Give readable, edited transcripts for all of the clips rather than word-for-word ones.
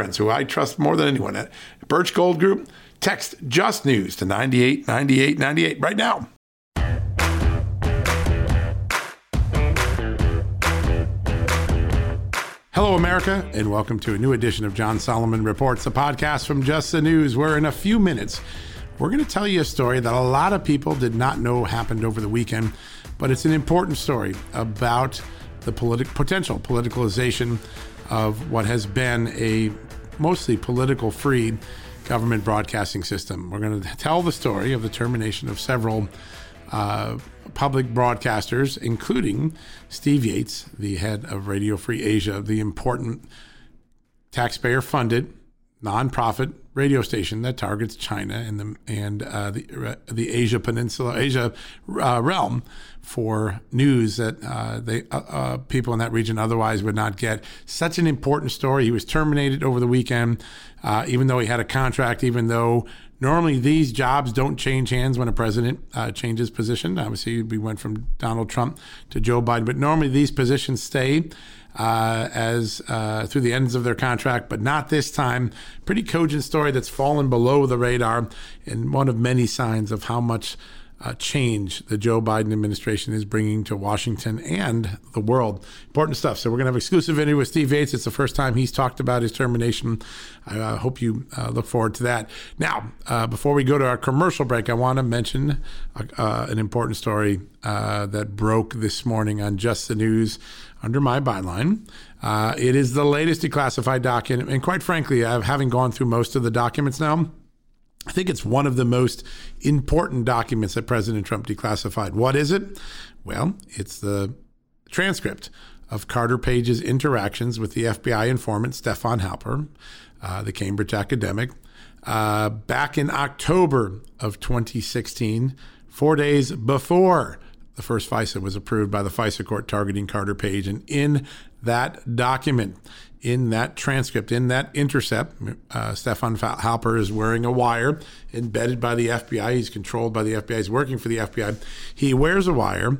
who I trust more than anyone at Birch Gold Group. Text Just News to 989898 right now. Hello, America, and welcome to a new edition of John Solomon Reports, the podcast from Just the News, where in a few minutes, we're going to tell you a story that a lot of people did not know happened over the weekend, but it's an important story about the potential politicalization of what has been a mostly political-free government broadcasting system. We're going to tell the story of the termination of several public broadcasters, including Steve Yates, the head of Radio Free Asia, the important taxpayer-funded nonprofit radio station that targets China and the Asia Peninsula, Asia realm for news that people in that region otherwise would not get. Such an important story. He was terminated over the weekend, even though he had a contract, even though normally these jobs don't change hands when a president changes position. Obviously, we went from Donald Trump to Joe Biden, but normally these positions stay through the ends of their contract, but not this time. Pretty cogent story that's fallen below the radar, and one of many signs of how much change the Joe Biden administration is bringing to Washington and the world. Important stuff. So we're going to have an exclusive interview with Steve Yates. It's the first time he's talked about his termination. I hope you look forward to that. Now, before we go to our commercial break, I want to mention an important story that broke this morning on Just the News under my byline. It is the latest declassified document. And quite frankly, having gone through most of the documents now, I think it's one of the most important documents that President Trump declassified. What is it? Well, it's the transcript of Carter Page's interactions with the FBI informant Stefan Halper, the Cambridge academic, back in October of 2016, 4 days before the first FISA was approved by the FISA court targeting Carter Page. And in that document, in that transcript, in that intercept, Stefan Halper is wearing a wire embedded by the FBI. He's controlled by the FBI. He's working for the FBI. He wears a wire.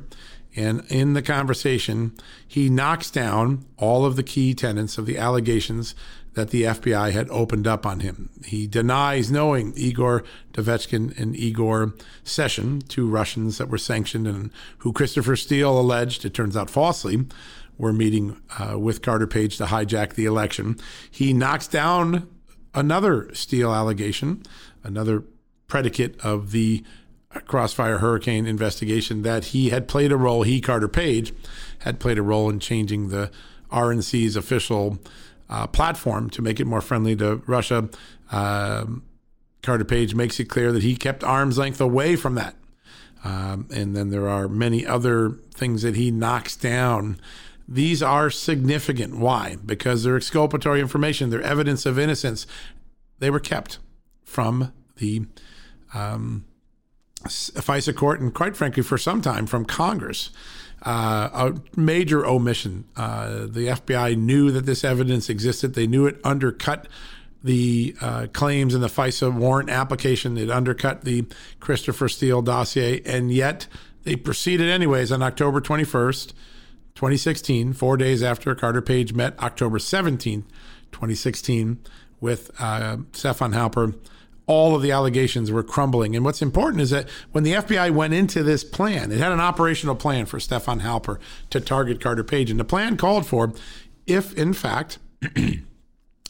And in the conversation, he knocks down all of the key tenets of the allegations that the FBI had opened up on him. He denies knowing Igor Dovechkin and Igor Session, two Russians that were sanctioned and who Christopher Steele alleged, it turns out falsely, were meeting with Carter Page to hijack the election. He knocks down another Steele allegation, another predicate of the Crossfire Hurricane investigation, that he had played a role, he, Carter Page, had played a role in changing the RNC's official platform to make it more friendly to Russia. Carter Page makes it clear that he kept arm's length away from that. And then there are many other things that he knocks down. These are significant. Why? Because they're exculpatory information. They're evidence of innocence. They were kept from the FISA court and, quite frankly, for some time from Congress. A major omission. The FBI knew that this evidence existed. They knew it undercut the claims in the FISA warrant application. It undercut the Christopher Steele dossier. And yet they proceeded anyways on October 21st, 2016, 4 days after Carter Page met October 17th, 2016, with Stefan Halper. All of the allegations were crumbling. And what's important is that when the FBI went into this plan, it had an operational plan for Stefan Halper to target Carter Page. And the plan called for, if in fact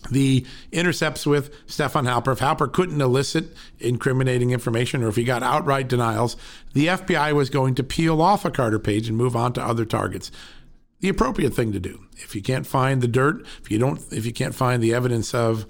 the intercepts with Stefan Halper. If Halper couldn't elicit incriminating information, or if he got outright denials, the FBI was going to peel off a Carter Page and move on to other targets. The appropriate thing to do. If you can't find the dirt, if you can't find the evidence of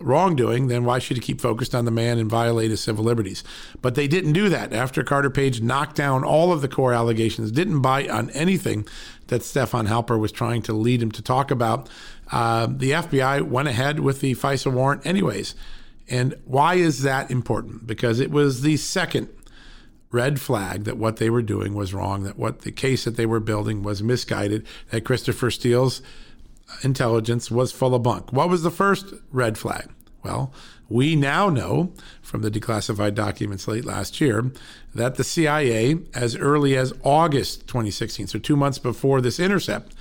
wrongdoing, then why should you keep focused on the man and violate his civil liberties? But they didn't do that. After Carter Page knocked down all of the core allegations, didn't bite on anything that Stefan Halper was trying to lead him to talk about, the FBI went ahead with the FISA warrant anyways. And why is that important? Because it was the second red flag that what they were doing was wrong, that what the case that they were building was misguided, that Christopher Steele's intelligence was full of bunk. What was the first red flag? Well, we now know from the declassified documents late last year that the CIA, as early as August 2016, so 2 months before this intercept,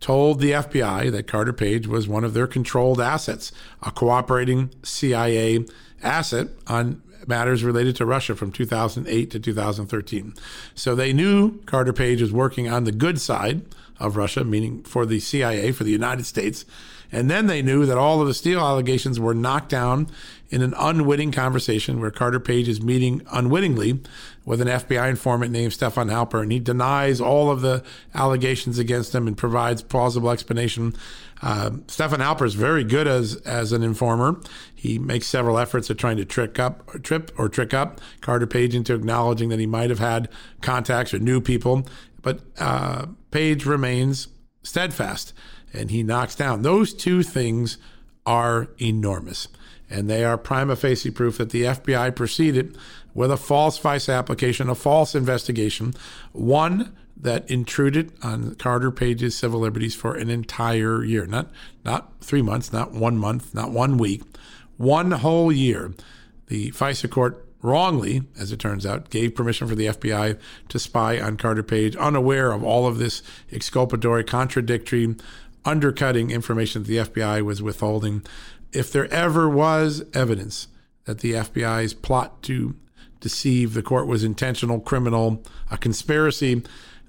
told the FBI that Carter Page was one of their controlled assets, a cooperating CIA asset on matters related to Russia from 2008 to 2013. So they knew Carter Page was working on the good side of Russia, meaning for the CIA, for the United States. And then they knew that all of the Steele allegations were knocked down in an unwitting conversation where Carter Page is meeting unwittingly with an FBI informant named Stefan Halper, and he denies all of the allegations against him and provides plausible explanation. Stefan Halper is very good as an informer. He makes several efforts at trying to trick up Carter Page into acknowledging that he might have had contacts or knew people. But Page remains steadfast, and he knocks down. Those two things are enormous, and they are prima facie proof that the FBI proceeded with a false FISA application, a false investigation, one that intruded on Carter Page's civil liberties for an entire year. Not 3 months, not 1 month, not 1 week, one whole year. The FISA court wrongly, as it turns out, gave permission for the FBI to spy on Carter Page, unaware of all of this exculpatory, contradictory, undercutting information that the FBI was withholding. If there ever was evidence that the FBI's plot to deceive the court was intentional, criminal, a conspiracy,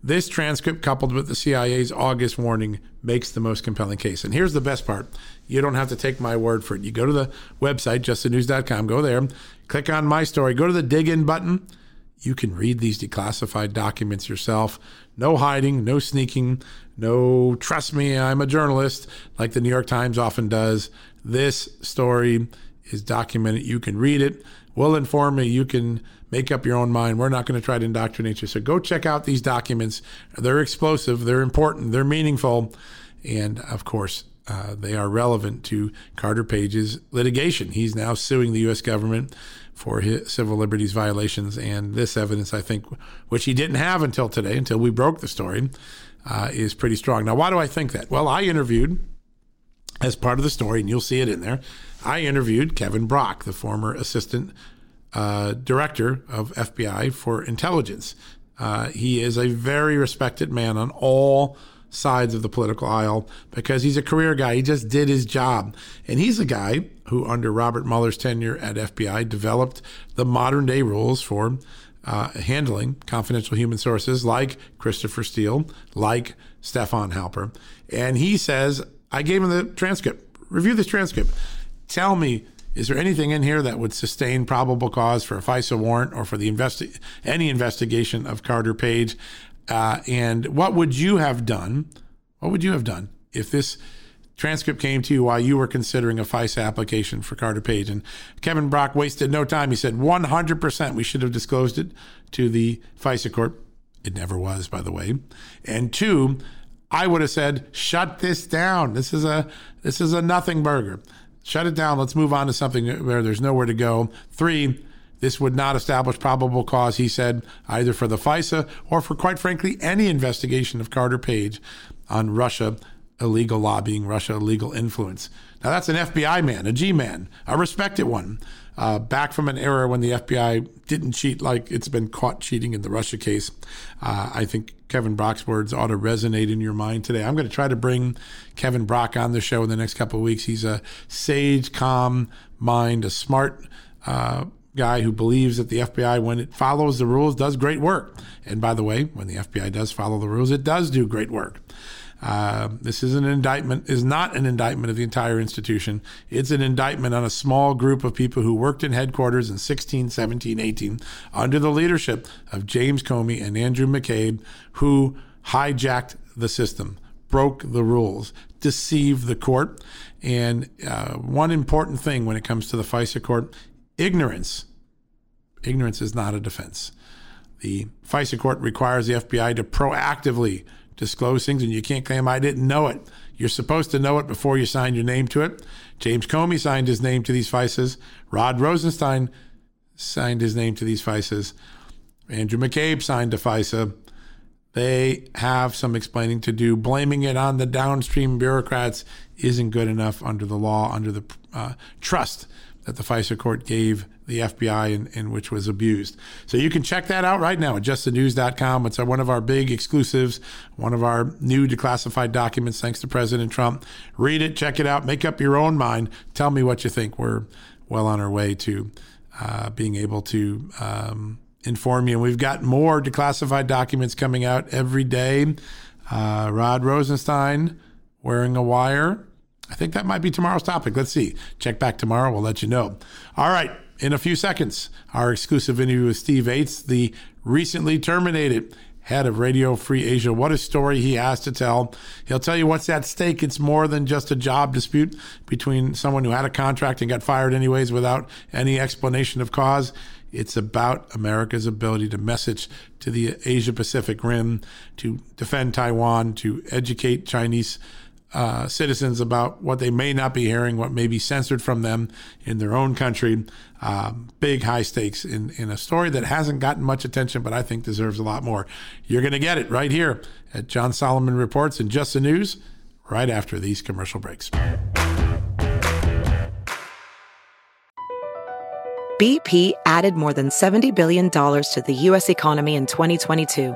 this transcript coupled with the CIA's August warning makes the most compelling case. And here's the best part. You don't have to take my word for it. You go to the website, justthenews.com, go there, click on my story, go to the dig in button. You can read these declassified documents yourself. No hiding, no sneaking, no trust me, I'm a journalist, like the New York Times often does. This story is documented. You can read it. We'll inform you. You can make up your own mind. We're not going to try to indoctrinate you. So go check out these documents. They're explosive. They're important. They're meaningful. And, of course, they are relevant to Carter Page's litigation. He's now suing the U.S. government for his civil liberties violations. And this evidence, I think, which he didn't have until today, until we broke the story, is pretty strong. Now, why do I think that? Well, I interviewed, as part of the story, and you'll see it in there, I interviewed Kevin Brock, the former assistant director of FBI for intelligence. He is a very respected man on all sides of the political aisle because he's a career guy. He just did his job. And he's a guy who, under Robert Mueller's tenure at FBI, developed the modern-day rules for handling confidential human sources like Christopher Steele, like Stefan Halper. And he says, I gave him the transcript. Review this transcript. Tell me, is there anything in here that would sustain probable cause for a FISA warrant or for the any investigation of Carter Page? And what would you have done? What would you have done if this transcript came to you while you were considering a FISA application for Carter Page? And Kevin Brock wasted no time. He said 100% we should have disclosed it to the FISA court. It never was, by the way. And two, I would have said, shut this down. This is a nothing burger. Shut it down. Let's move on to something where there's nowhere to go. Three, this would not establish probable cause, he said, either for the FISA or for, quite frankly, any investigation of Carter Page on Russia illegal lobbying, Russia illegal influence. Now, that's an FBI man, a G-man, a respected one, back from an era when the FBI didn't cheat like it's been caught cheating in the Russia case. I think Kevin Brock's words ought to resonate in your mind today. I'm going to try to bring Kevin Brock on the show in the next couple of weeks. He's a sage, calm mind, a smart guy who believes that the FBI, when it follows the rules, does great work. And by the way, when the FBI does follow the rules, it does do great work. This is an indictment, is not an indictment of the entire institution. It's an indictment on a small group of people who worked in headquarters in 16, 17, 18 under the leadership of James Comey and Andrew McCabe, who hijacked the system, broke the rules, deceived the court. And one important thing when it comes to the FISA court, ignorance is not a defense. The FISA court requires the FBI to proactively disclose things, and you can't claim, I didn't know it. You're supposed to know it before you sign your name to it. James Comey signed his name to these FISAs. Rod Rosenstein signed his name to these FISAs. Andrew McCabe signed a FISA. They have some explaining to do. Blaming it on the downstream bureaucrats isn't good enough under the law, under the trust that the FISA court gave the FBI and which was abused. So you can check that out right now at justthenews.com. It's one of our big exclusives, one of our new declassified documents, thanks to President Trump. Read it, check it out, make up your own mind. Tell me what you think. We're well on our way to being able to inform you. And we've got more declassified documents coming out every day. Rod Rosenstein wearing a wire. I think that might be tomorrow's topic. Let's see. Check back tomorrow. We'll let you know. All right. In a few seconds, our exclusive interview with Steve Yates, the recently terminated head of Radio Free Asia. What a story he has to tell. He'll tell you what's at stake. It's more than just a job dispute between someone who had a contract and got fired anyways without any explanation of cause. It's about America's ability to message to the Asia-Pacific Rim, to defend Taiwan, to educate Chinese citizens about what they may not be hearing, what may be censored from them in their own country. Big high stakes in a story that hasn't gotten much attention, but I think deserves a lot more. You're going to get it right here at John Solomon Reports and Just the News right after these commercial breaks. BP added more than $70 billion to the U.S. economy in 2022.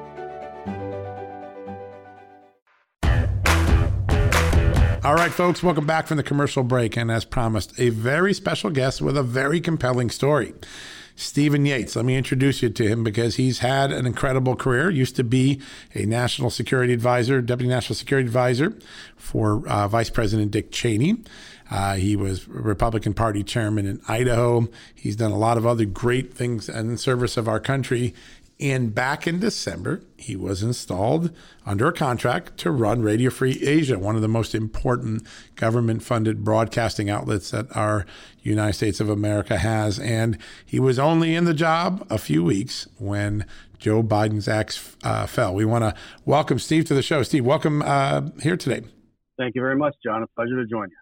All right, folks, welcome back from the commercial break. And as promised, a very special guest with a very compelling story, Stephen Yates. Let me introduce you to him because he's had an incredible career. Used to be a national security advisor, deputy national security advisor for Vice President Dick Cheney. He was Republican Party chairman in Idaho. He's done a lot of other great things in service of our country. And back in December, he was installed under a contract to run Radio Free Asia, one of the most important government-funded broadcasting outlets that our United States of America has. And he was only in the job a few weeks when Joe Biden's axe fell. We want to welcome Steve to the show. Steve, welcome here today. Thank you very much, John. A pleasure to join you.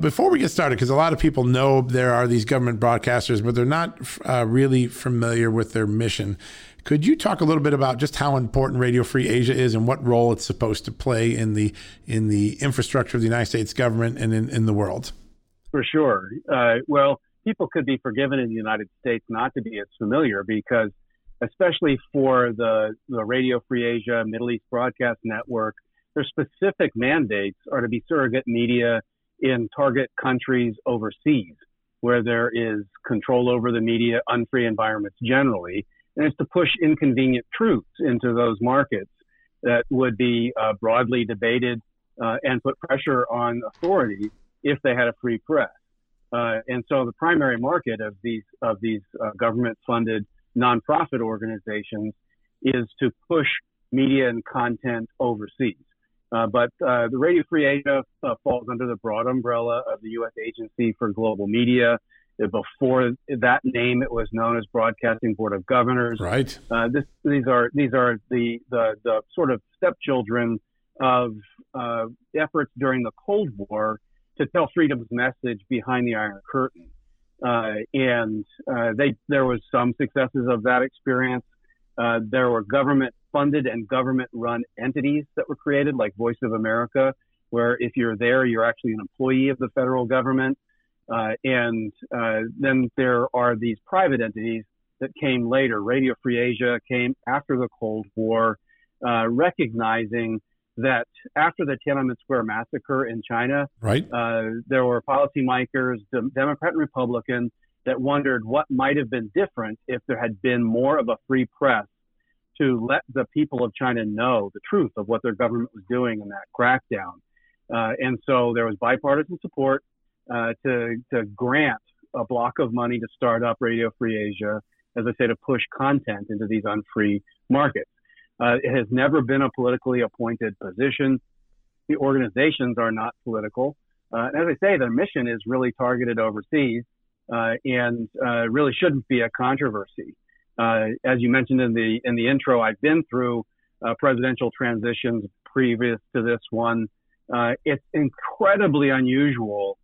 Before we get started, because a lot of people know there are these government broadcasters, but they're not really familiar with their mission. Could you talk a little bit about just how important Radio Free Asia is and what role it's supposed to play in the infrastructure of the United States government and in the world? For sure. Well, people could be forgiven in the United States not to be as familiar because, especially for the Radio Free Asia Middle East Broadcast Network, their specific mandates are to be surrogate media in target countries overseas, where there is control over the media, unfree environments generally, and it's to push inconvenient truths into those markets that would be broadly debated and put pressure on authorities if they had a free press. And so the primary market of these government-funded nonprofit organizations is to push media and content overseas. But the Radio Free Asia falls under the broad umbrella of the U.S. Agency for Global Media. Before that name, it was known as Broadcasting Board of Governors. Right. These are the sort of stepchildren of efforts during the Cold War to tell freedom's message behind the Iron Curtain, and there was some successes of that experience. There were government-funded and government-run entities that were created, like Voice of America, where if you're there, you're actually an employee of the federal government. And then there are these private entities that came later. Radio Free Asia came after the Cold War, recognizing that after the Tiananmen Square massacre in China, there were policymakers, Democrat and Republican, that wondered what might have been different if there had been more of a free press to let the people of China know the truth of what their government was doing in that crackdown. And so there was bipartisan support to grant a block of money to start up Radio Free Asia, as I say, to push content into these unfree markets. It has never been a politically appointed position. The organizations are not political. And as I say, their mission is really targeted overseas and really shouldn't be a controversy. As you mentioned in the intro, I've been through presidential transitions previous to this one. It's incredibly unusual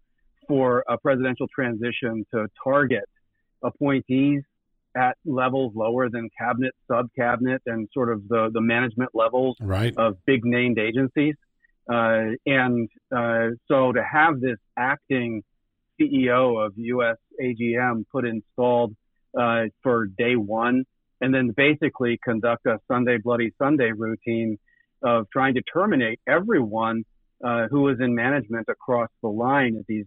for a presidential transition to target appointees at levels lower than cabinet, sub-cabinet, and sort of the management levels of big named agencies. So to have this acting CEO of U.S. AGM put installed for day one, and then basically conduct a Sunday Bloody Sunday routine of trying to terminate everyone who is in management across the line at these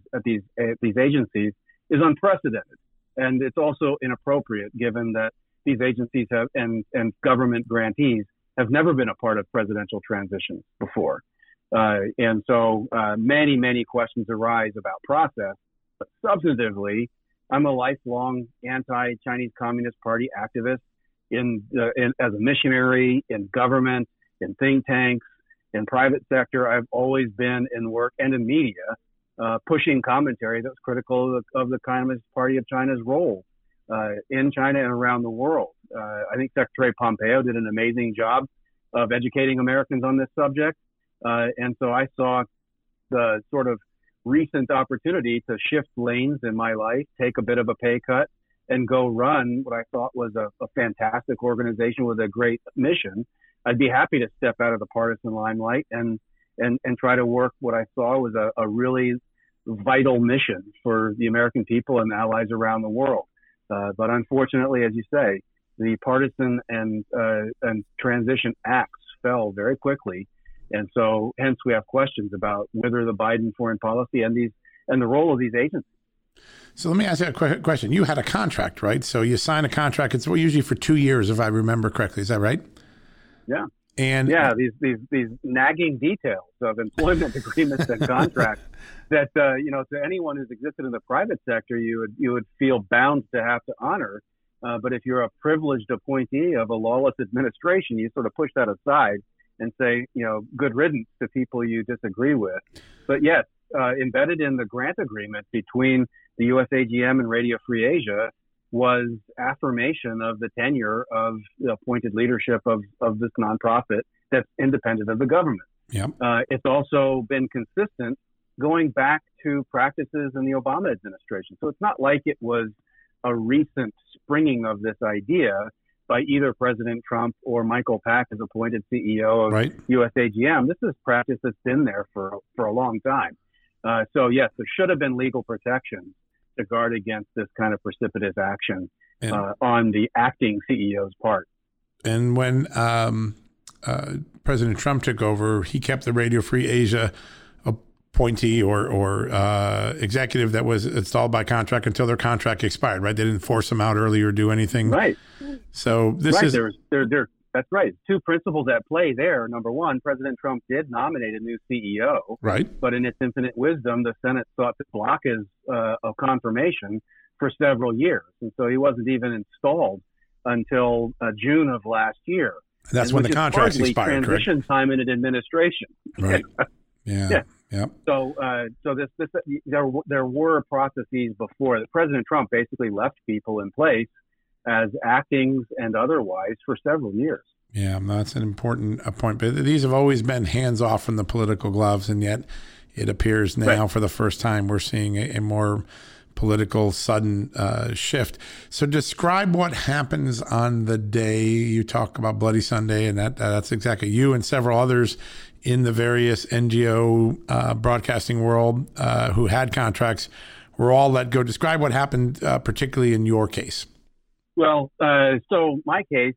agencies is unprecedented, and it's also inappropriate given that these agencies have and government grantees have never been a part of presidential transitions before, and so many questions arise about process. But substantively, I'm a lifelong anti-Chinese Communist Party activist as a missionary in government, in think tanks, in private sector. I've always been in work and in media pushing commentary that's critical of the Communist Party of China's role in China and around the world. I think Secretary Pompeo did an amazing job of educating Americans on this subject. And so I saw the sort of recent opportunity to shift lanes in my life, take a bit of a pay cut, and go run what I thought was a fantastic organization with a great mission. I'd be happy to step out of the partisan limelight and try to work what I saw was a really vital mission for the American people and allies around the world. But unfortunately, as you say, the partisan and transition acts fell very quickly. And so hence we have questions about whether the Biden foreign policy and the role of these agencies. So let me ask you a quick question. You had a contract, right? So you sign a contract. It's usually for 2 years, if I remember correctly. Is that right? Yeah. And these nagging details of employment agreements and contracts that, to anyone who's existed in the private sector, you would feel bound to have to honor. But if you're a privileged appointee of a lawless administration, you sort of push that aside and say, good riddance to people you disagree with. But yes, embedded in the grant agreement between the U.S. AGM and Radio Free Asia was affirmation of the tenure of the appointed leadership of this nonprofit that's independent of the government. Yep. It's also been consistent going back to practices in the Obama administration. So it's not like it was a recent springing of this idea by either President Trump or Michael Pack as appointed CEO of U.S. AGM. This is practice that's been there for a long time. So, yes, there should have been legal protection to guard against this kind of precipitous action on the acting CEO's part. And when President Trump took over, he kept the Radio Free Asia appointee or executive that was installed by contract until their contract expired, right? They didn't force them out early or do anything. Right. So this is... That's right. Two principles at play there. Number one, President Trump did nominate a new CEO. Right. But in its infinite wisdom, the Senate sought to block his confirmation for several years. And so he wasn't even installed until June of last year. That's when the contract expired, transition time in an administration. Right. Yeah. So this there were processes before that. President Trump basically left people in place as actings and otherwise for several years. Yeah, that's an important point. But these have always been hands off from the political gloves, and yet it appears now for the first time we're seeing a more political sudden shift. So describe what happens on the day. You talk about Bloody Sunday, and that's exactly you and several others in the various NGO broadcasting world who had contracts were all let go. Describe what happened, particularly in your case. Well, so my case,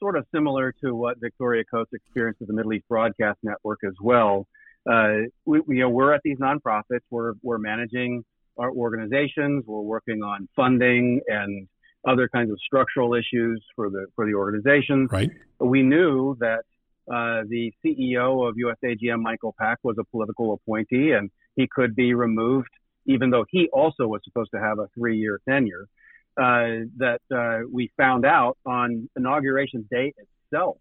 sort of similar to what Victoria Coates experienced with the Middle East Broadcast Network as well. We're at these nonprofits. We're managing our organizations. We're working on funding and other kinds of structural issues for the organization. Right. We knew that the CEO of USAGM, Michael Pack, was a political appointee, and he could be removed, even though he also was supposed to have a 3-year tenure. We found out on inauguration day itself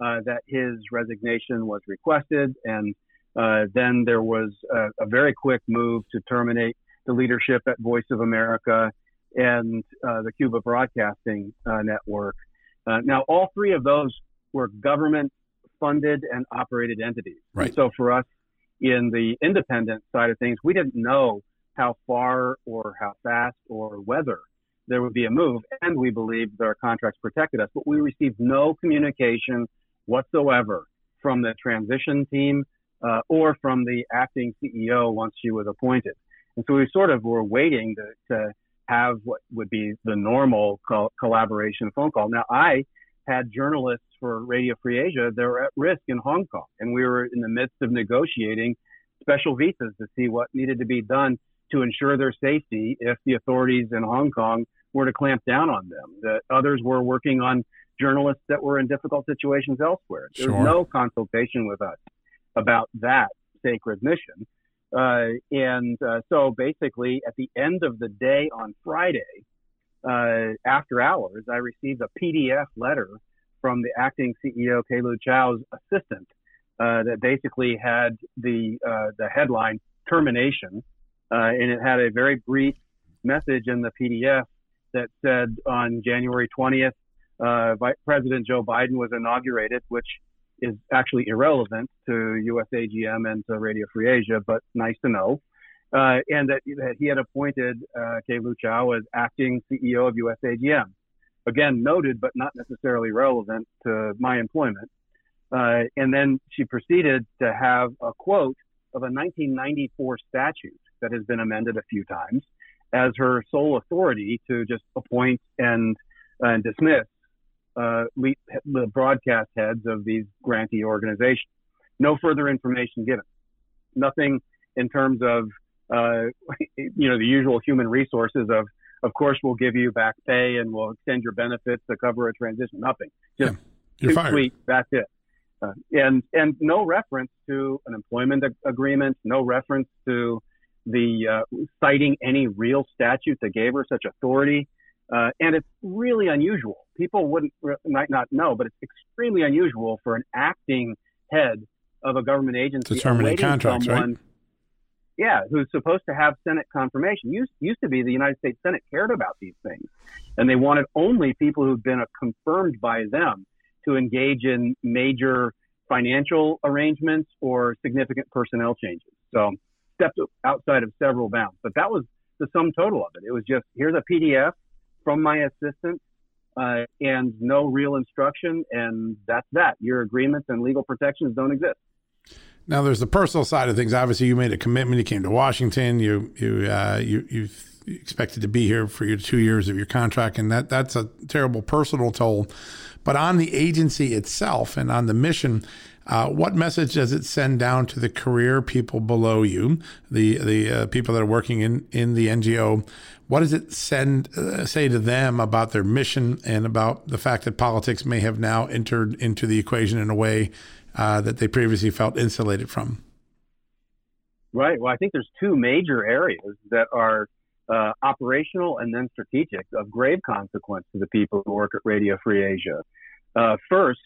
that his resignation was requested, and then there was a very quick move to terminate the leadership at Voice of America and the Cuba Broadcasting Network. Now, all three of those were government-funded and operated entities. Right. And so for us, in the independent side of things, we didn't know how far or how fast or whether there would be a move, and we believed that our contracts protected us, but we received no communication whatsoever from the transition team or from the acting CEO once she was appointed. And so we sort of were waiting to have what would be the normal collaboration phone call. Now, I had journalists for Radio Free Asia that were at risk in Hong Kong, and we were in the midst of negotiating special visas to see what needed to be done to ensure their safety if the authorities in Hong Kong were to clamp down on them. That others were working on journalists that were in difficult situations elsewhere. There was no consultation with us about that sacred mission. So basically at the end of the day on Friday, after hours, I received a PDF letter from the acting CEO, Kelu Chao's assistant, that basically had the headline termination. And it had a very brief message in the PDF that said on January 20th, President Joe Biden was inaugurated, which is actually irrelevant to USAGM and to Radio Free Asia, but nice to know. And that he had appointed Kelu Chao as acting CEO of USAGM. Again, noted, but not necessarily relevant to my employment. And then she proceeded to have a quote of a 1994 statute that has been amended a few times as her sole authority to just appoint and dismiss the broadcast heads of these grantee organizations. No further information given. Nothing in terms of, the usual human resources of course, we'll give you back pay and we'll extend your benefits to cover a transition. Nothing. Just you're fired. Weeks, that's it. And no reference to an employment agreement, no reference to the citing any real statute that gave her such authority. And it's really unusual. People might not know, but it's extremely unusual for an acting head of a government agency to terminate contracts, someone, right? Yeah, who's supposed to have Senate confirmation. Used to be the United States Senate cared about these things, and they wanted only people who've been confirmed by them to engage in major financial arrangements or significant personnel changes. So stepped outside of several bounds, but that was the sum total of it. It was just, here's a PDF from my assistant and no real instruction, and that's that. Your agreements and legal protections don't exist. Now, there's the personal side of things. Obviously, you made a commitment. You came to Washington. You expected to be here for your 2 years of your contract, and that's a terrible personal toll. But on the agency itself and on the mission, what message does it send down to the career people below you, the people that are working in the NGO? What does it say to them about their mission and about the fact that politics may have now entered into the equation in a way that they previously felt insulated from? Right. Well, I think there's two major areas that are operational and then strategic of grave consequence to the people who work at Radio Free Asia. First,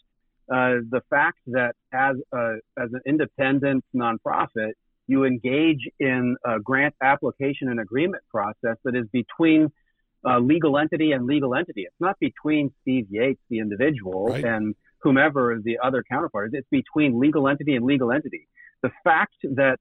the fact that as an independent nonprofit, you engage in a grant application and agreement process that is between legal entity and legal entity. It's not between Steve Yates, the individual, right, and whomever the other counterpart is. It's between legal entity and legal entity. The fact that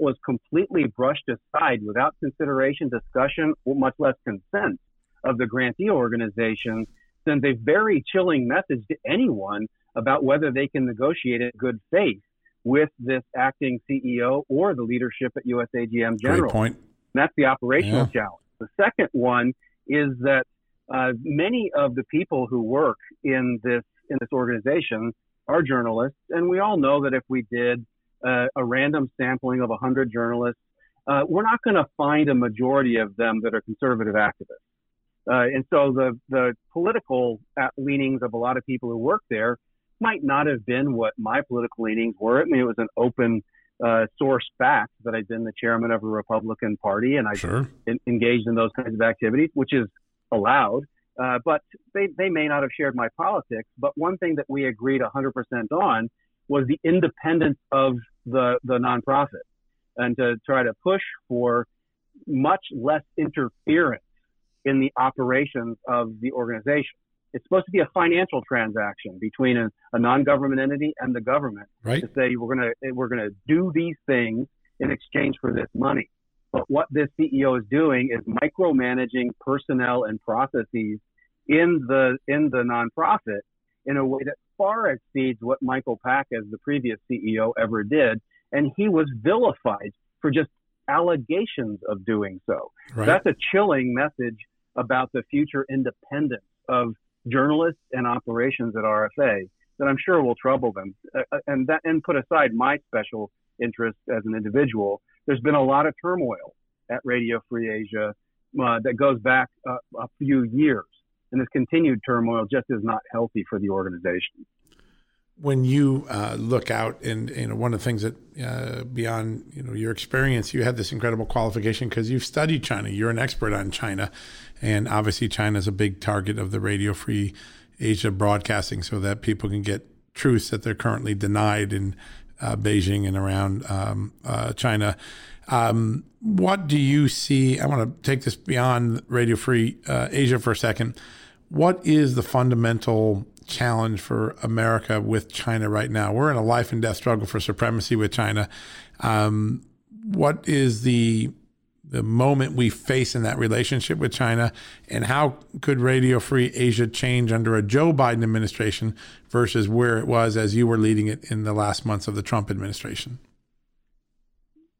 was completely brushed aside without consideration, discussion, or much less consent of the grantee organization sends a very chilling message to anyone about whether they can negotiate in good faith with this acting CEO or the leadership at USAGM General. Great point. That's the operational challenge. The second one is that many of the people who work in this organization are journalists, and we all know that if we did a random sampling of 100 journalists, we're not going to find a majority of them that are conservative activists. And so the political leanings of a lot of people who work there might not have been what my political leanings were. I mean, it was an open source fact that I'd been the chairman of a Republican party, and I engaged in those kinds of activities, which is allowed. But they may not have shared my politics. But one thing that we agreed 100% on was the independence of the nonprofit, and to try to push for much less interference in the operations of the organization. It's supposed to be a financial transaction between a non-government entity and the government, to say we're going to do these things in exchange for this money. But what this CEO is doing is micromanaging personnel and processes in the nonprofit in a way that far exceeds what Michael Pack, as the previous CEO, ever did, and he was vilified for just allegations of doing so. That's a chilling message about the future independence of journalists and operations at RFA that I'm sure will trouble them. And put aside my special interest as an individual, there's been a lot of turmoil at Radio Free Asia that goes back a few years, and this continued turmoil just is not healthy for the organization. When you look out, and you know, one of the things that beyond your experience, you have this incredible qualification because you've studied China. You're an expert on China, and obviously China is a big target of the Radio Free Asia broadcasting, so that people can get truths that they're currently denied in Beijing and around China. What do you see? I want to take this beyond Radio Free Asia for a second. What is the fundamental challenge for America with China right now? We're in a life and death struggle for supremacy with China. What is the moment we face in that relationship with China, and how could Radio Free Asia change under a Joe Biden administration versus where it was as you were leading it in the last months of the Trump administration?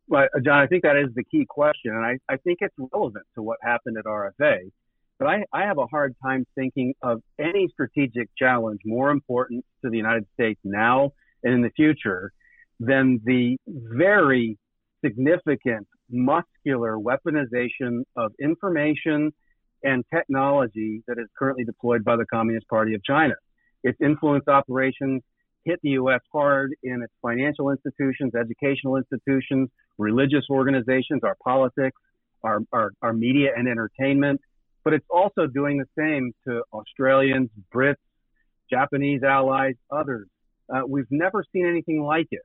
Well, John, I think that is the key question, and I think it's relevant to what happened at RFA. But I have a hard time thinking of any strategic challenge more important to the United States now and in the future than the very significant muscular weaponization of information and technology that is currently deployed by the Communist Party of China. Its influence operations hit the U.S. hard in its financial institutions, educational institutions, religious organizations, our politics, our media and entertainment. But it's also doing the same to Australians, Brits, Japanese allies, others. We've never seen anything like it.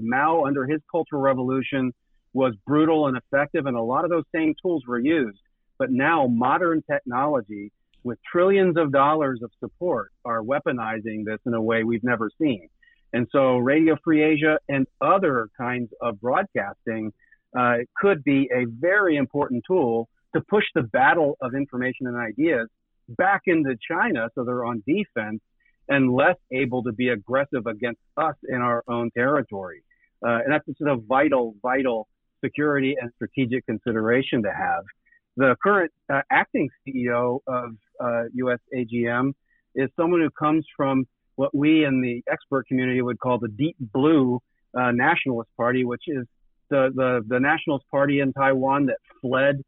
Mao, under his Cultural Revolution, was brutal and effective, and a lot of those same tools were used. But now modern technology, with trillions of dollars of support, are weaponizing this in a way we've never seen. And so Radio Free Asia and other kinds of broadcasting could be a very important tool to push the battle of information and ideas back into China so they're on defense and less able to be aggressive against us in our own territory. And that's just a vital, vital security and strategic consideration to have. The current acting CEO of U.S. AGM is someone who comes from what we in the expert community would call the deep blue nationalist party, which is the nationalist party in Taiwan that fled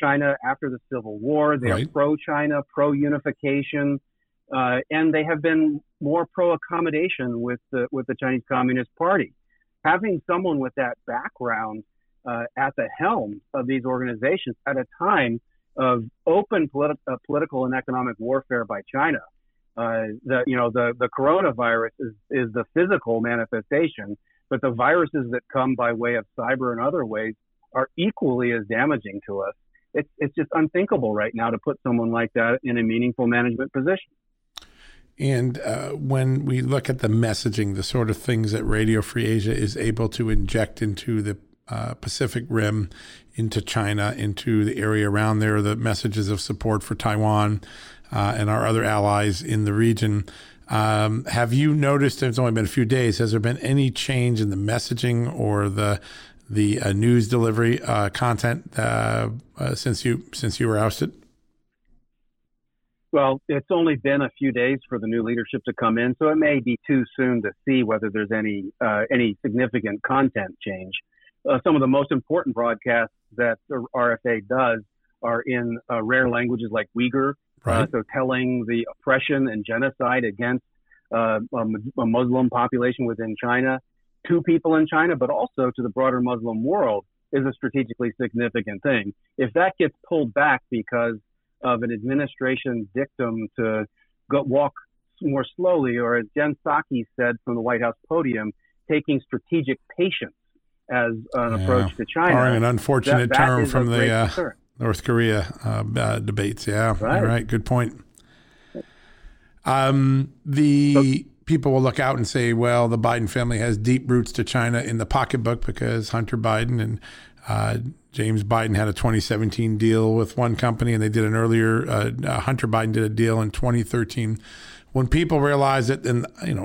China after the Civil War. They are pro-China, pro-unification, and they have been more pro-accommodation with the Chinese Communist Party. Having someone with that background at the helm of these organizations at a time of open political and economic warfare by China, the coronavirus is the physical manifestation, but the viruses that come by way of cyber and other ways are equally as damaging to us. It's just unthinkable right now to put someone like that in a meaningful management position. And when we look at the messaging, the sort of things that Radio Free Asia is able to inject into the Pacific Rim, into China, into the area around there, the messages of support for Taiwan and our other allies in the region. Have you noticed, it's only been a few days, has there been any change in the messaging or the the news delivery content since you were ousted? Well, it's only been a few days for the new leadership to come in, so it may be too soon to see whether there's any significant content change. Some of the most important broadcasts that the RFA does are in rare languages like Uyghur, right. So telling the oppression and genocide against a Muslim population within China, to people in China, but also to the broader Muslim world, is a strategically significant thing. If that gets pulled back because of an administration dictum to walk more slowly, or as Jen Psaki said from the White House podium, taking strategic patience as an approach to China. Or an unfortunate term from the North Korea debates. Yeah, right. All right. Good point. People will look out and say, well, the Biden family has deep roots to China in the pocketbook because Hunter Biden and James Biden had a 2017 deal with one company, and they did an earlier Hunter Biden did a deal in 2013. When people realize it, in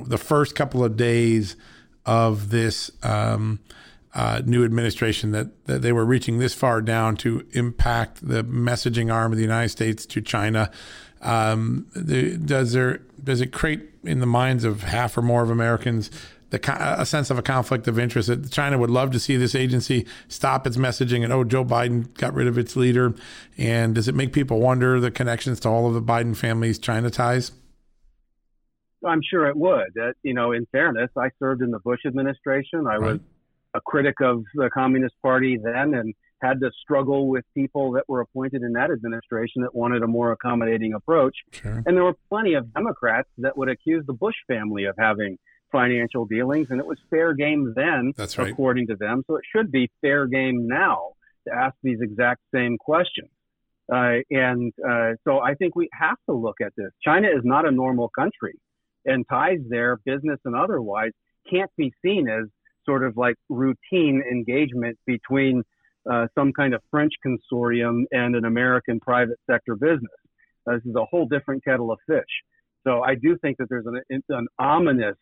the first couple of days of this new administration, that they were reaching this far down to impact the messaging arm of the United States to China, does it create in the minds of half or more of Americans a sense of a conflict of interest that China would love to see this agency stop its messaging and, oh, Joe Biden got rid of its leader? And does it make people wonder the connections to all of the Biden family's China ties? I'm sure it would. In fairness, I served in the Bush administration. I was a critic of the Communist Party then and had to struggle with people that were appointed in that administration that wanted a more accommodating approach. Sure. And there were plenty of Democrats that would accuse the Bush family of having financial dealings, and it was fair game then, that's right, according to them. So it should be fair game now to ask these exact same questions. So I think we have to look at this. China is not a normal country, and ties there, business and otherwise, can't be seen as sort of like routine engagement between some kind of French consortium and an American private sector business. This is a whole different kettle of fish. So I do think that there's an ominous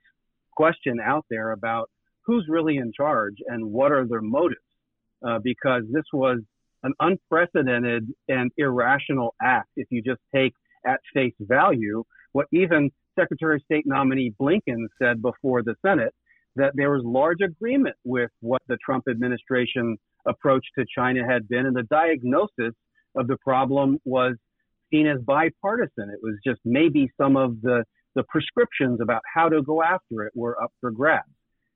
question out there about who's really in charge and what are their motives, because this was an unprecedented and irrational act if you just take at face value what even Secretary of State nominee Blinken said before the Senate, that there was large agreement with what the Trump administration approach to China had been, and the diagnosis of the problem was seen as bipartisan. It was just maybe some of the prescriptions about how to go after it were up for grabs.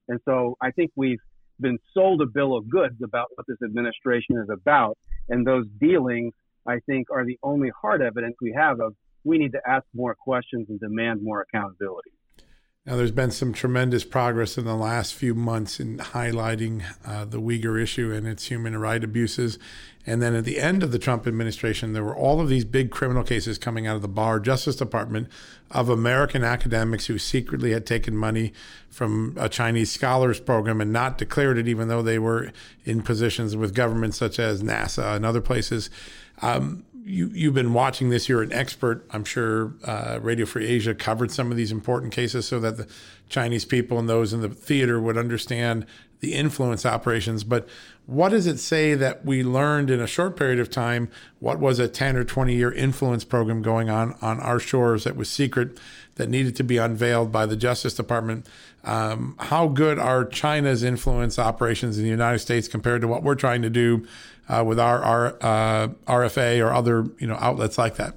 And so I think we've been sold a bill of goods about what this administration is about. And those dealings, I think, are the only hard evidence we have of we need to ask more questions and demand more accountability. Now, there's been some tremendous progress in the last few months in highlighting the Uyghur issue and its human rights abuses. And then at the end of the Trump administration, there were all of these big criminal cases coming out of the Bar Justice Department of American academics who secretly had taken money from a Chinese scholars program and not declared it, even though they were in positions with governments such as NASA and other places. You've been watching this. You're an expert. I'm sure Radio Free Asia covered some of these important cases so that the Chinese people and those in the theater would understand the influence operations. But what does it say that we learned in a short period of time what was a 10 or 20-year influence program going on our shores that was secret, that needed to be unveiled by the Justice Department? How good are China's influence operations in the United States compared to what we're trying to do with our RFA or other outlets like that?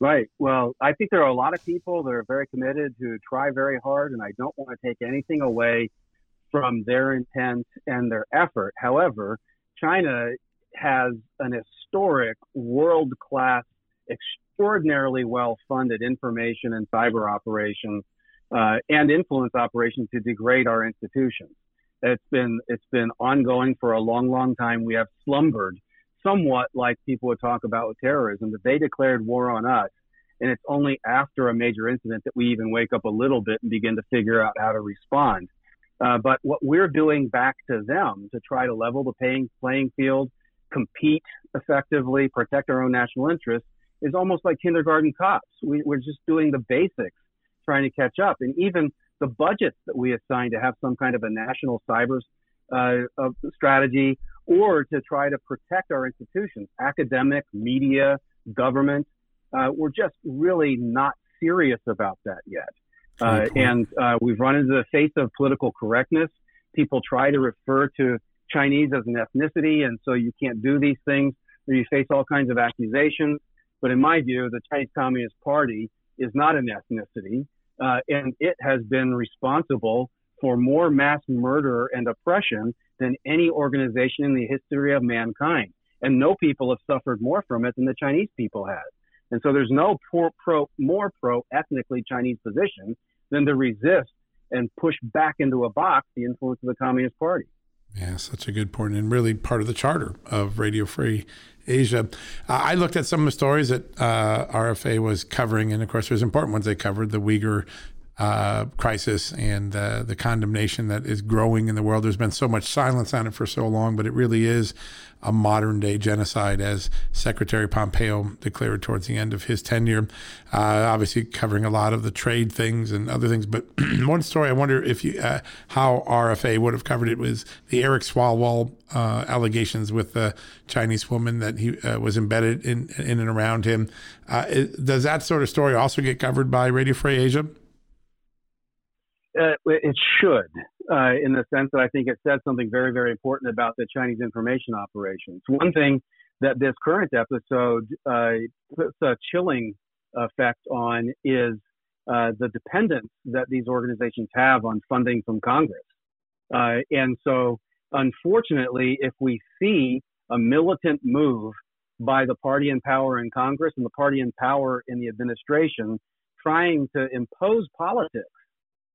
Right. Well, I think there are a lot of people that are very committed, who try very hard, and I don't want to take anything away from their intent and their effort. However, China has an historic, world-class, extraordinarily well-funded information and cyber operation and influence operation to degrade our institutions. It's been ongoing for a long, long time. We have slumbered, somewhat like people would talk about with terrorism, that they declared war on us. And it's only after a major incident that we even wake up a little bit and begin to figure out how to respond. But what we're doing back to them to try to level the playing field, compete effectively, protect our own national interests, is almost like kindergarten cops. We're just doing the basics, trying to catch up. And even the budgets that we assign to have some kind of a national cyber of strategy, or to try to protect our institutions, academic, media, government. We're just really not serious about that yet. We've run into the face of political correctness. People try to refer to Chinese as an ethnicity, and so you can't do these things, or you face all kinds of accusations. But in my view, the Chinese Communist Party is not an ethnicity, and it has been responsible for more mass murder and oppression than any organization in the history of mankind. And no people have suffered more from it than the Chinese people have. And so there's no more pro-ethnically Chinese position than to resist and push back into a box the influence of the Communist Party. Yeah, such a good point, and really part of the charter of Radio Free Asia. I looked at some of the stories that RFA was covering, and of course there's important ones they covered, the Uyghur crisis and the condemnation that is growing in the world. There's been so much silence on it for so long, but it really is a modern day genocide, as Secretary Pompeo declared towards the end of his tenure, obviously covering a lot of the trade things and other things. But one story I wonder if you, how RFA would have covered it, was the Eric Swalwell allegations with the Chinese woman that he was embedded in and around him. Does that sort of story also get covered by Radio Free Asia? It should, in the sense that I think it says something very, very important about the Chinese information operations. One thing that this current episode puts a chilling effect on is the dependence that these organizations have on funding from Congress. And so, unfortunately, if we see a militant move by the party in power in Congress and the party in power in the administration trying to impose politics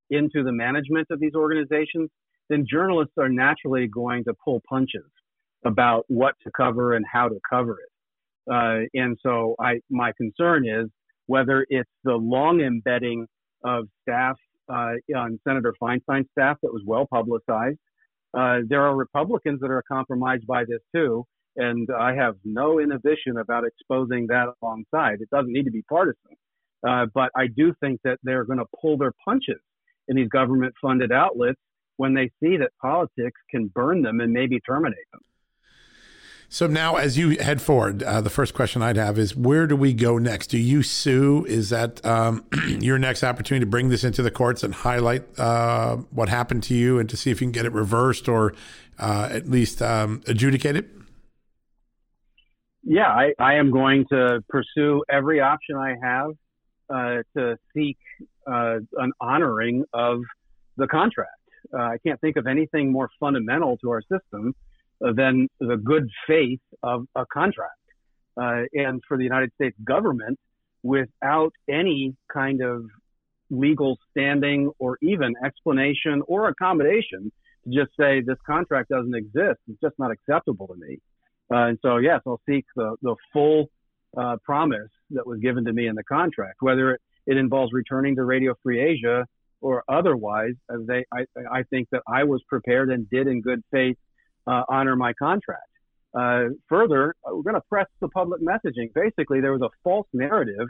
into the management of these organizations, then journalists are naturally going to pull punches about what to cover and how to cover it. And so my concern is whether it's the long embedding of staff on Senator Feinstein's staff that was well publicized. There are Republicans that are compromised by this too, and I have no inhibition about exposing that alongside. It doesn't need to be partisan, but I do think that they're going to pull their punches in these government-funded outlets when they see that politics can burn them and maybe terminate them. So now, as you head forward, the first question I'd have is, where do we go next? Do you sue? Is that your next opportunity to bring this into the courts and highlight what happened to you and to see if you can get it reversed or at least adjudicate it? Yeah, I am going to pursue every option I have to seek an honoring of the contract. I can't think of anything more fundamental to our system than the good faith of a contract. And for the United States government, without any kind of legal standing or even explanation or accommodation, to just say this contract doesn't exist, it's just not acceptable to me. And so, yes, I'll seek the full promise that was given to me in the contract, whether it involves returning to Radio Free Asia or otherwise. I think that I was prepared and did in good faith honor my contract. Further, we're going to press the public messaging. Basically, there was a false narrative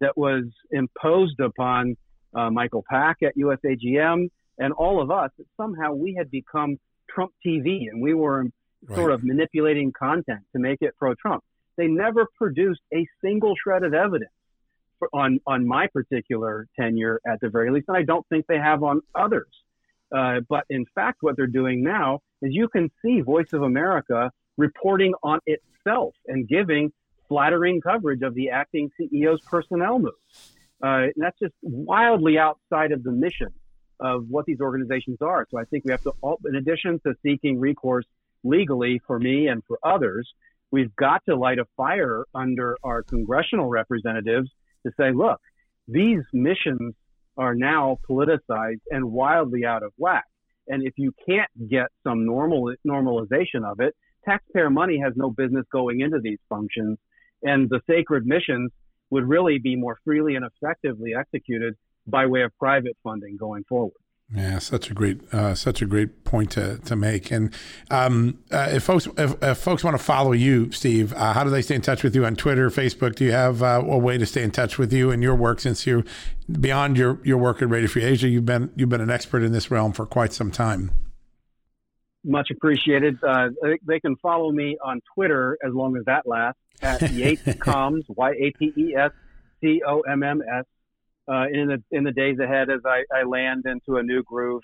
that was imposed upon Michael Pack at USAGM and all of us that somehow we had become Trump TV and we were sort of manipulating content to make it pro-Trump. They never produced a single shred of evidence on my particular tenure, at the very least, and I don't think they have on others. But in fact, what they're doing now is you can see Voice of America reporting on itself and giving flattering coverage of the acting CEO's personnel moves. And that's just wildly outside of the mission of what these organizations are. So I think we have to, in addition to seeking recourse legally for me and for others, we've got to light a fire under our congressional representatives to say, look, these missions are now politicized and wildly out of whack. And if you can't get some normalization of it, taxpayer money has no business going into these functions. And the sacred missions would really be more freely and effectively executed by way of private funding going forward. Yeah, such a great point to make. And if folks want to follow you, Steve, how do they stay in touch with you on Twitter, Facebook? Do you have a way to stay in touch with you and your work, since you, beyond your work at Radio Free Asia, you've been an expert in this realm for quite some time? Much appreciated. They can follow me on Twitter as long as that lasts at Yatescomms, YATESCOMMS. In the days ahead, as I land into a new groove,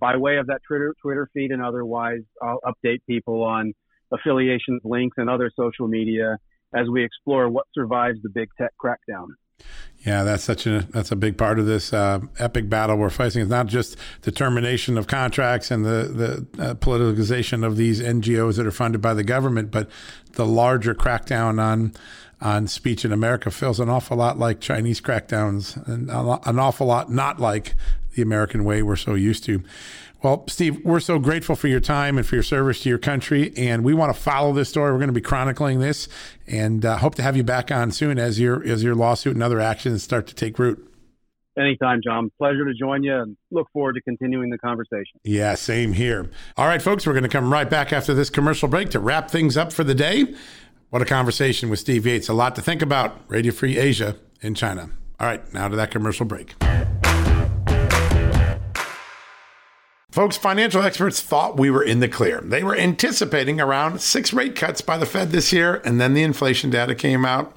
by way of that Twitter feed and otherwise, I'll update people on affiliations, links, and other social media as we explore what survives the big tech crackdown. Yeah, that's a big part of this epic battle we're facing. It's not just the termination of contracts and the politicization of these NGOs that are funded by the government, but the larger crackdown on speech in America feels an awful lot like Chinese crackdowns, and an awful lot not like the American way we're so used to. Well, Steve, we're so grateful for your time and for your service to your country, and we want to follow this story. We're going to be chronicling this, and hope to have you back on soon as your lawsuit and other actions start to take root. Anytime, John. Pleasure to join you, and look forward to continuing the conversation. Yeah, same here. All right, folks, we're going to come right back after this commercial break to wrap things up for the day. What a conversation with Steve Yates. A lot to think about. Radio Free Asia in China. All right, now to that commercial break. Folks, financial experts thought we were in the clear. They were anticipating around 6 rate cuts by the Fed this year, and then the inflation data came out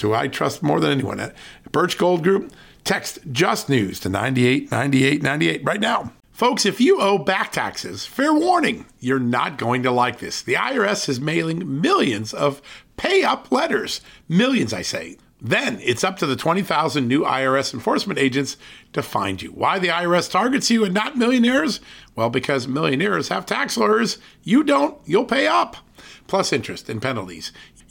who I trust more than anyone at Birch Gold Group, text Just News to 989898 right now. Folks, if you owe back taxes, fair warning, you're not going to like this. The IRS is mailing millions of pay-up letters. Millions, I say. Then it's up to the 20,000 new IRS enforcement agents to find you. Why the IRS targets you and not millionaires? Well, because millionaires have tax lawyers. You don't. You'll pay up. Plus interest and penalties.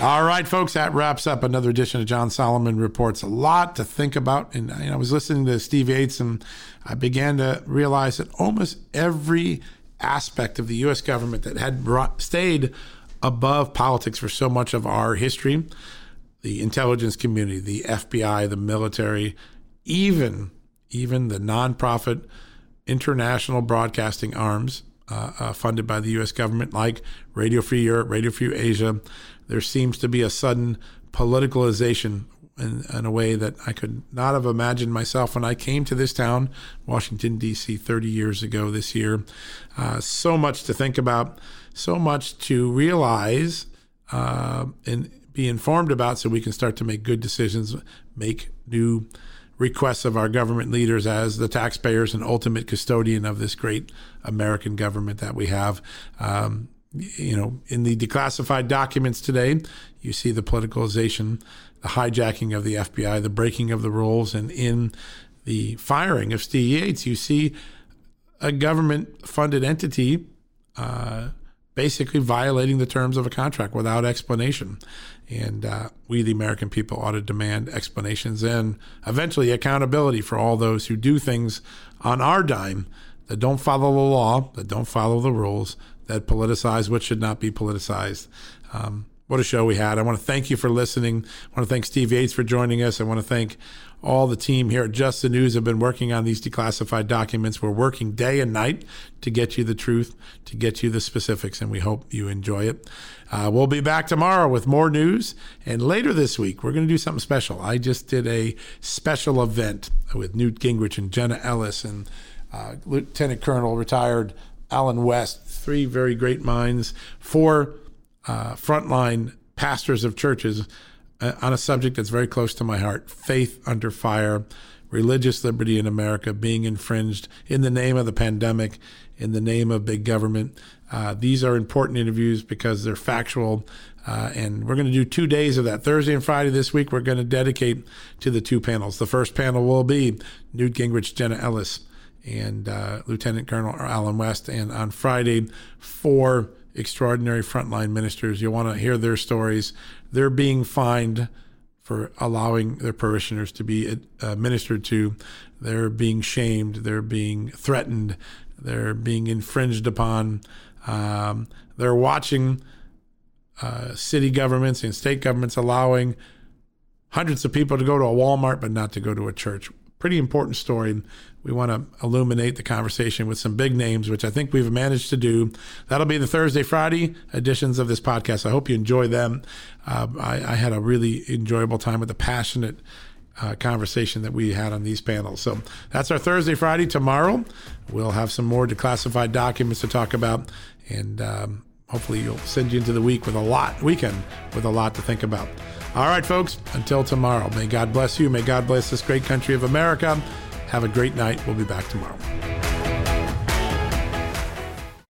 All right, folks, that wraps up another edition of John Solomon Reports. A lot to think about. And I was listening to Steve Yates, and I began to realize that almost every aspect of the U.S. government that had stayed above politics for so much of our history, the intelligence community, the FBI, the military, even the nonprofit international broadcasting arms funded by the U.S. government, like Radio Free Europe, Radio Free Asia, there seems to be a sudden politicalization in a way that I could not have imagined myself when I came to this town, Washington, D.C., 30 years ago this year. So much to think about, so much to realize and be informed about, so we can start to make good decisions, make new requests of our government leaders as the taxpayers and ultimate custodian of this great American government that we have. In the declassified documents today, you see the politicalization, the hijacking of the FBI, the breaking of the rules, and in the firing of Steve Yates, you see a government-funded entity basically violating the terms of a contract without explanation. And we, the American people, ought to demand explanations and eventually accountability for all those who do things on our dime that don't follow the law, that don't follow the rules, that politicize what should not be politicized. What a show we had. I want to thank you for listening. I want to thank Steve Yates for joining us. I want to thank all the team here at Just the News. Have been working on these declassified documents. We're working day and night to get you the truth, to get you the specifics, and we hope you enjoy it. We'll be back tomorrow with more news. And later this week, we're going to do something special. I just did a special event with Newt Gingrich and Jenna Ellis and Lieutenant Colonel retired Alan West, three very great minds, four frontline pastors of churches on a subject that's very close to my heart: faith under fire, religious liberty in America being infringed in the name of the pandemic, in the name of big government. These are important interviews because they're factual. And we're going to do 2 days of that. Thursday and Friday this week, we're going to dedicate to the two panels. The first panel will be Newt Gingrich, Jenna Ellis, and Lieutenant Colonel Alan West. And on Friday, four extraordinary frontline ministers. You'll want to hear their stories. They're being fined for allowing their parishioners to be ministered to. They're being shamed. They're being threatened. They're being infringed upon. They're watching city governments and state governments allowing hundreds of people to go to a Walmart but not to go to a church. Pretty important story. We want to illuminate the conversation with some big names, which I think we've managed to do. That'll be the Thursday, Friday editions of this podcast. I hope you enjoy them. I had a really enjoyable time with the passionate conversation that we had on these panels. So that's our Thursday, Friday. Tomorrow, we'll have some more declassified documents to talk about, and hopefully you'll send you into the week with a lot, weekend with a lot to think about. All right, folks, until tomorrow, may God bless you. May God bless this great country of America. Have a great night. We'll be back tomorrow.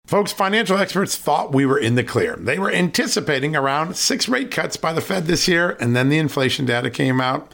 Folks, financial experts thought we were in the clear. They were anticipating around 6 rate cuts by the Fed this year, and then the inflation data came out